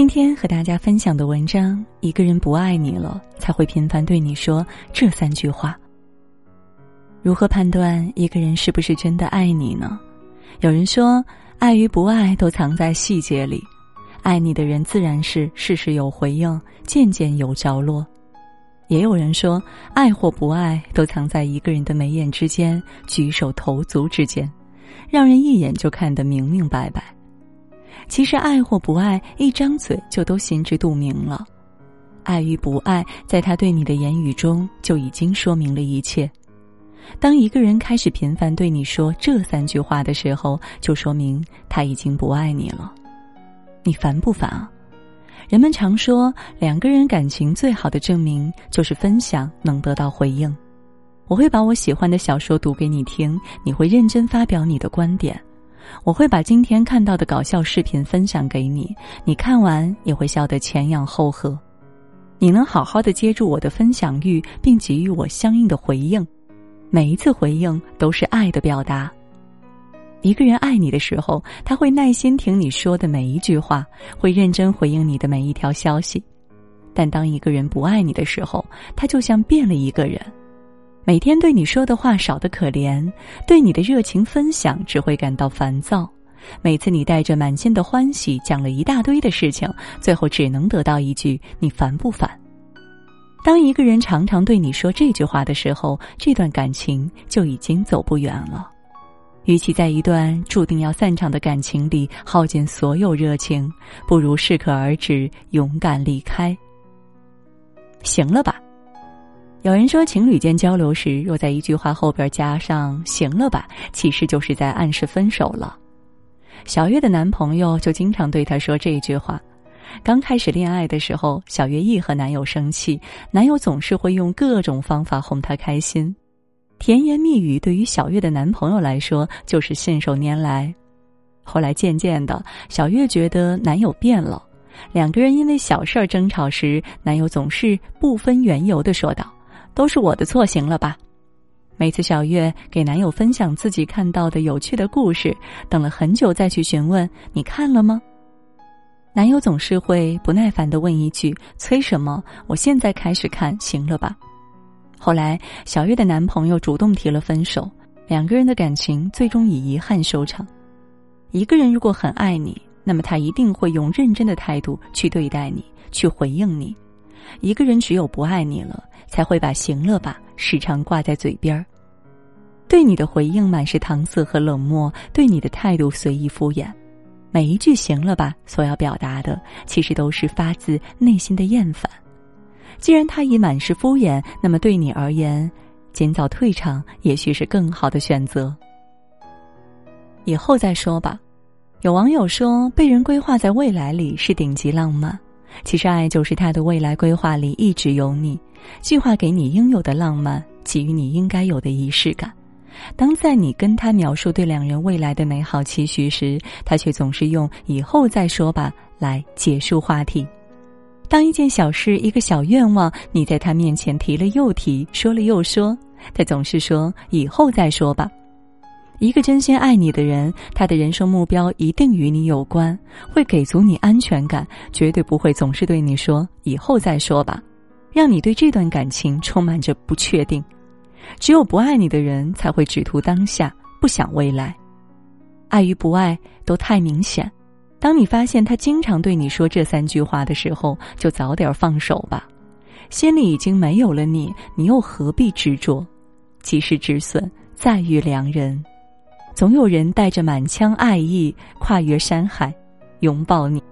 今天和大家分享的文章，一个人不爱你了，才会频繁对你说这三句话。如何判断一个人是不是真的爱你呢？有人说，爱与不爱都藏在细节里，爱你的人自然是事事有回应，件件有着落。也有人说，爱或不爱都藏在一个人的眉眼之间，举手投足之间，让人一眼就看得明明白白。其实爱或不爱，一张嘴就都心知肚明了。爱与不爱，在他对你的言语中就已经说明了一切。当一个人开始频繁对你说这三句话的时候，就说明他已经不爱你了。你烦不烦啊？人们常说，两个人感情最好的证明就是分享能得到回应。我会把我喜欢的小说读给你听，你会认真发表你的观点。我会把今天看到的搞笑视频分享给你，你看完也会笑得前仰后合。你能好好的接住我的分享欲，并给予我相应的回应，每一次回应都是爱的表达。一个人爱你的时候，他会耐心听你说的每一句话，会认真回应你的每一条消息。但当一个人不爱你的时候，他就像变了一个人，每天对你说的话少得可怜，对你的热情分享只会感到烦躁。每次你带着满心的欢喜讲了一大堆的事情，最后只能得到一句你烦不烦。当一个人常常对你说这句话的时候，这段感情就已经走不远了。与其在一段注定要散场的感情里耗尽所有热情，不如适可而止，勇敢离开。行了吧。有人说，情侣间交流时若在一句话后边加上行了吧，其实就是在暗示分手了。小月的男朋友就经常对她说这句话。刚开始恋爱的时候，小月一和男友生气，男友总是会用各种方法哄她开心。甜言蜜语对于小月的男朋友来说就是信手拈来。后来渐渐的，小月觉得男友变了。两个人因为小事儿争吵时，男友总是不分缘由地说道，都是我的错，行了吧。每次小月给男友分享自己看到的有趣的故事，等了很久再去询问你看了吗，男友总是会不耐烦地问一句，催什么，我现在开始看，行了吧。后来小月的男朋友主动提了分手，两个人的感情最终以遗憾收场。一个人如果很爱你，那么他一定会用认真的态度去对待你，去回应你。一个人只有不爱你了，才会把行了吧时常挂在嘴边。对你的回应满是搪塞和冷漠，对你的态度随意敷衍。每一句行了吧所要表达的，其实都是发自内心的厌烦。既然他已满是敷衍，那么对你而言，尽早退场也许是更好的选择。以后再说吧。有网友说，被人规划在未来里是顶级浪漫。其实爱就是他的未来规划里一直有你，计划给你应有的浪漫，给予你应该有的仪式感。当在你跟他描述对两人未来的美好期许时，他却总是用以后再说吧来结束话题。当一件小事，一个小愿望，你在他面前提了又提，说了又说，他总是说以后再说吧。一个真心爱你的人，他的人生目标一定与你有关，会给足你安全感，绝对不会总是对你说以后再说吧，让你对这段感情充满着不确定。只有不爱你的人才会只图当下，不想未来。爱与不爱都太明显，当你发现他经常对你说这三句话的时候，就早点放手吧。心里已经没有了你，你又何必执着？及时止损，再遇良人。总有人带着满腔爱意，跨越山海，拥抱你。